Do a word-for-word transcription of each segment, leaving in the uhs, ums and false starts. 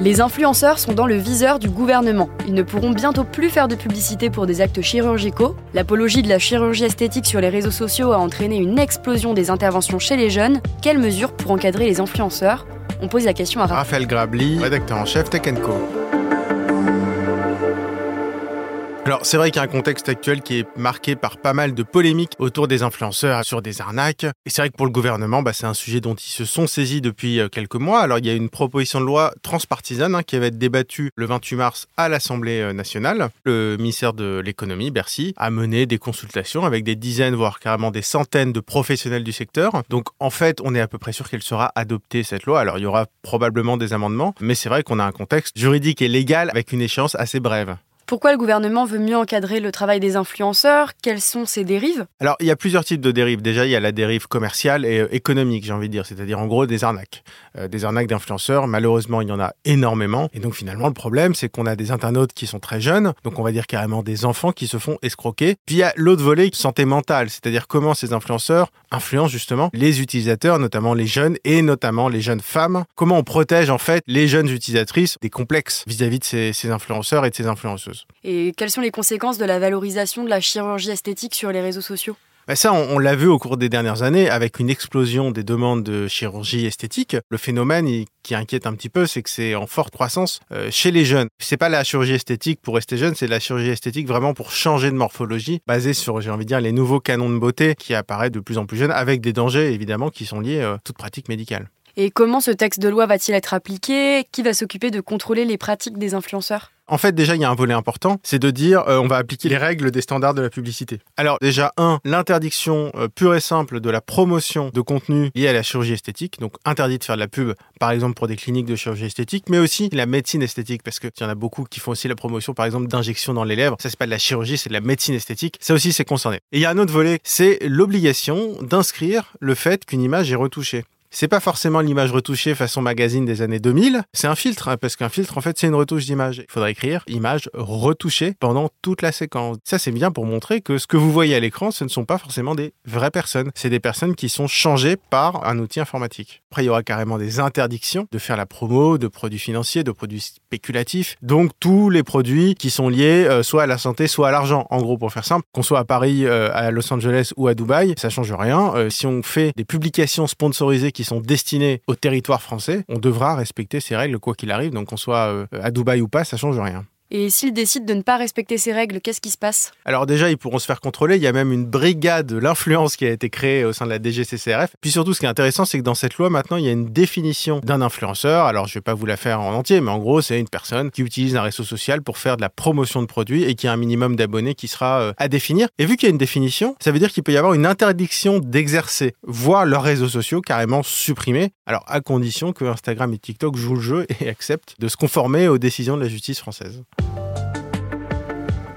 Les influenceurs sont dans le viseur du gouvernement. Ils ne pourront bientôt plus faire de publicité pour des actes chirurgicaux. L'apologie de la chirurgie esthétique sur les réseaux sociaux a entraîné une explosion des interventions chez les jeunes. Quelles mesures pour encadrer les influenceurs ? On pose la question à Raphaël Grably, rédacteur en chef Tech&Co. Alors c'est vrai qu'il y a un contexte actuel qui est marqué par pas mal de polémiques autour des influenceurs sur des arnaques. Et c'est vrai que pour le gouvernement, bah, c'est un sujet dont ils se sont saisis depuis quelques mois. Alors il y a une proposition de loi transpartisane hein, qui va être débattue le vingt-huit mars à l'Assemblée nationale. Le ministère de l'économie, Bercy, a mené des consultations avec des dizaines, voire carrément des centaines de professionnels du secteur. Donc en fait, on est à peu près sûr qu'elle sera adoptée, cette loi. Alors il y aura probablement des amendements, mais c'est vrai qu'on a un contexte juridique et légal avec une échéance assez brève. Pourquoi le gouvernement veut mieux encadrer le travail des influenceurs ? Quelles sont ses dérives ? Alors, il y a plusieurs types de dérives. Déjà, il y a la dérive commerciale et économique, j'ai envie de dire, c'est-à-dire en gros des arnaques. Euh, des arnaques d'influenceurs, malheureusement, il y en a énormément. Et donc, finalement, le problème, c'est qu'on a des internautes qui sont très jeunes, donc on va dire carrément des enfants qui se font escroquer. Puis, il y a l'autre volet, santé mentale, c'est-à-dire comment ces influenceurs influencent justement les utilisateurs, notamment les jeunes et notamment les jeunes femmes. Comment on protège en fait les jeunes utilisatrices des complexes vis-à-vis de ces, ces influenceurs et de ces influenceuses. Et quelles sont les conséquences de la valorisation de la chirurgie esthétique sur les réseaux sociaux ? Ça, on l'a vu au cours des dernières années, avec une explosion des demandes de chirurgie esthétique. Le phénomène il, qui inquiète un petit peu, c'est que c'est en forte croissance euh, chez les jeunes. C'est pas la chirurgie esthétique pour rester jeune, c'est la chirurgie esthétique vraiment pour changer de morphologie, basée sur, j'ai envie de dire, les nouveaux canons de beauté qui apparaissent de plus en plus jeunes, avec des dangers, évidemment, qui sont liés euh, à toute pratique médicale. Et comment ce texte de loi va-t-il être appliqué ? Qui va s'occuper de contrôler les pratiques des influenceurs ? En fait, déjà, il y a un volet important, c'est de dire euh, on va appliquer les règles des standards de la publicité. Alors déjà, un, l'interdiction euh, pure et simple de la promotion de contenu lié à la chirurgie esthétique. Donc interdit de faire de la pub, par exemple, pour des cliniques de chirurgie esthétique, mais aussi la médecine esthétique, parce qu'il y en a beaucoup qui font aussi la promotion, par exemple, d'injections dans les lèvres. Ça, c'est pas de la chirurgie, c'est de la médecine esthétique. Ça aussi, c'est concerné. Et il y a un autre volet, c'est l'obligation d'inscrire le fait qu'une image est retouchée. C'est pas forcément l'image retouchée façon magazine des années deux mille, c'est un filtre, hein, parce qu'un filtre, en fait, c'est une retouche d'image. Il faudra écrire « image retouchée » pendant toute la séquence. Ça, c'est bien pour montrer que ce que vous voyez à l'écran, ce ne sont pas forcément des vraies personnes. C'est des personnes qui sont changées par un outil informatique. Après, il y aura carrément des interdictions de faire la promo de produits financiers, de produits spéculatifs. Donc, tous les produits qui sont liés euh, soit à la santé, soit à l'argent. En gros, pour faire simple, qu'on soit à Paris, euh, à Los Angeles ou à Dubaï, ça change rien. Euh, si on fait des publications sponsorisées qui qui sont destinés au territoire français, on devra respecter ces règles quoi qu'il arrive. Donc qu'on soit à Dubaï ou pas, ça ne change rien. Et s'ils décident de ne pas respecter ces règles, qu'est-ce qui se passe ? Alors déjà, ils pourront se faire contrôler. Il y a même une brigade de l'influence qui a été créée au sein de la D G C C R F. Puis surtout, ce qui est intéressant, c'est que dans cette loi, maintenant, il y a une définition d'un influenceur. Alors, je ne vais pas vous la faire en entier, mais en gros, c'est une personne qui utilise un réseau social pour faire de la promotion de produits et qui a un minimum d'abonnés qui sera à définir. Et vu qu'il y a une définition, ça veut dire qu'il peut y avoir une interdiction d'exercer, voire leurs réseaux sociaux carrément supprimés. Alors, à condition que Instagram et TikTok jouent le jeu et acceptent de se conformer aux décisions de la justice française.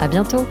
À bientôt!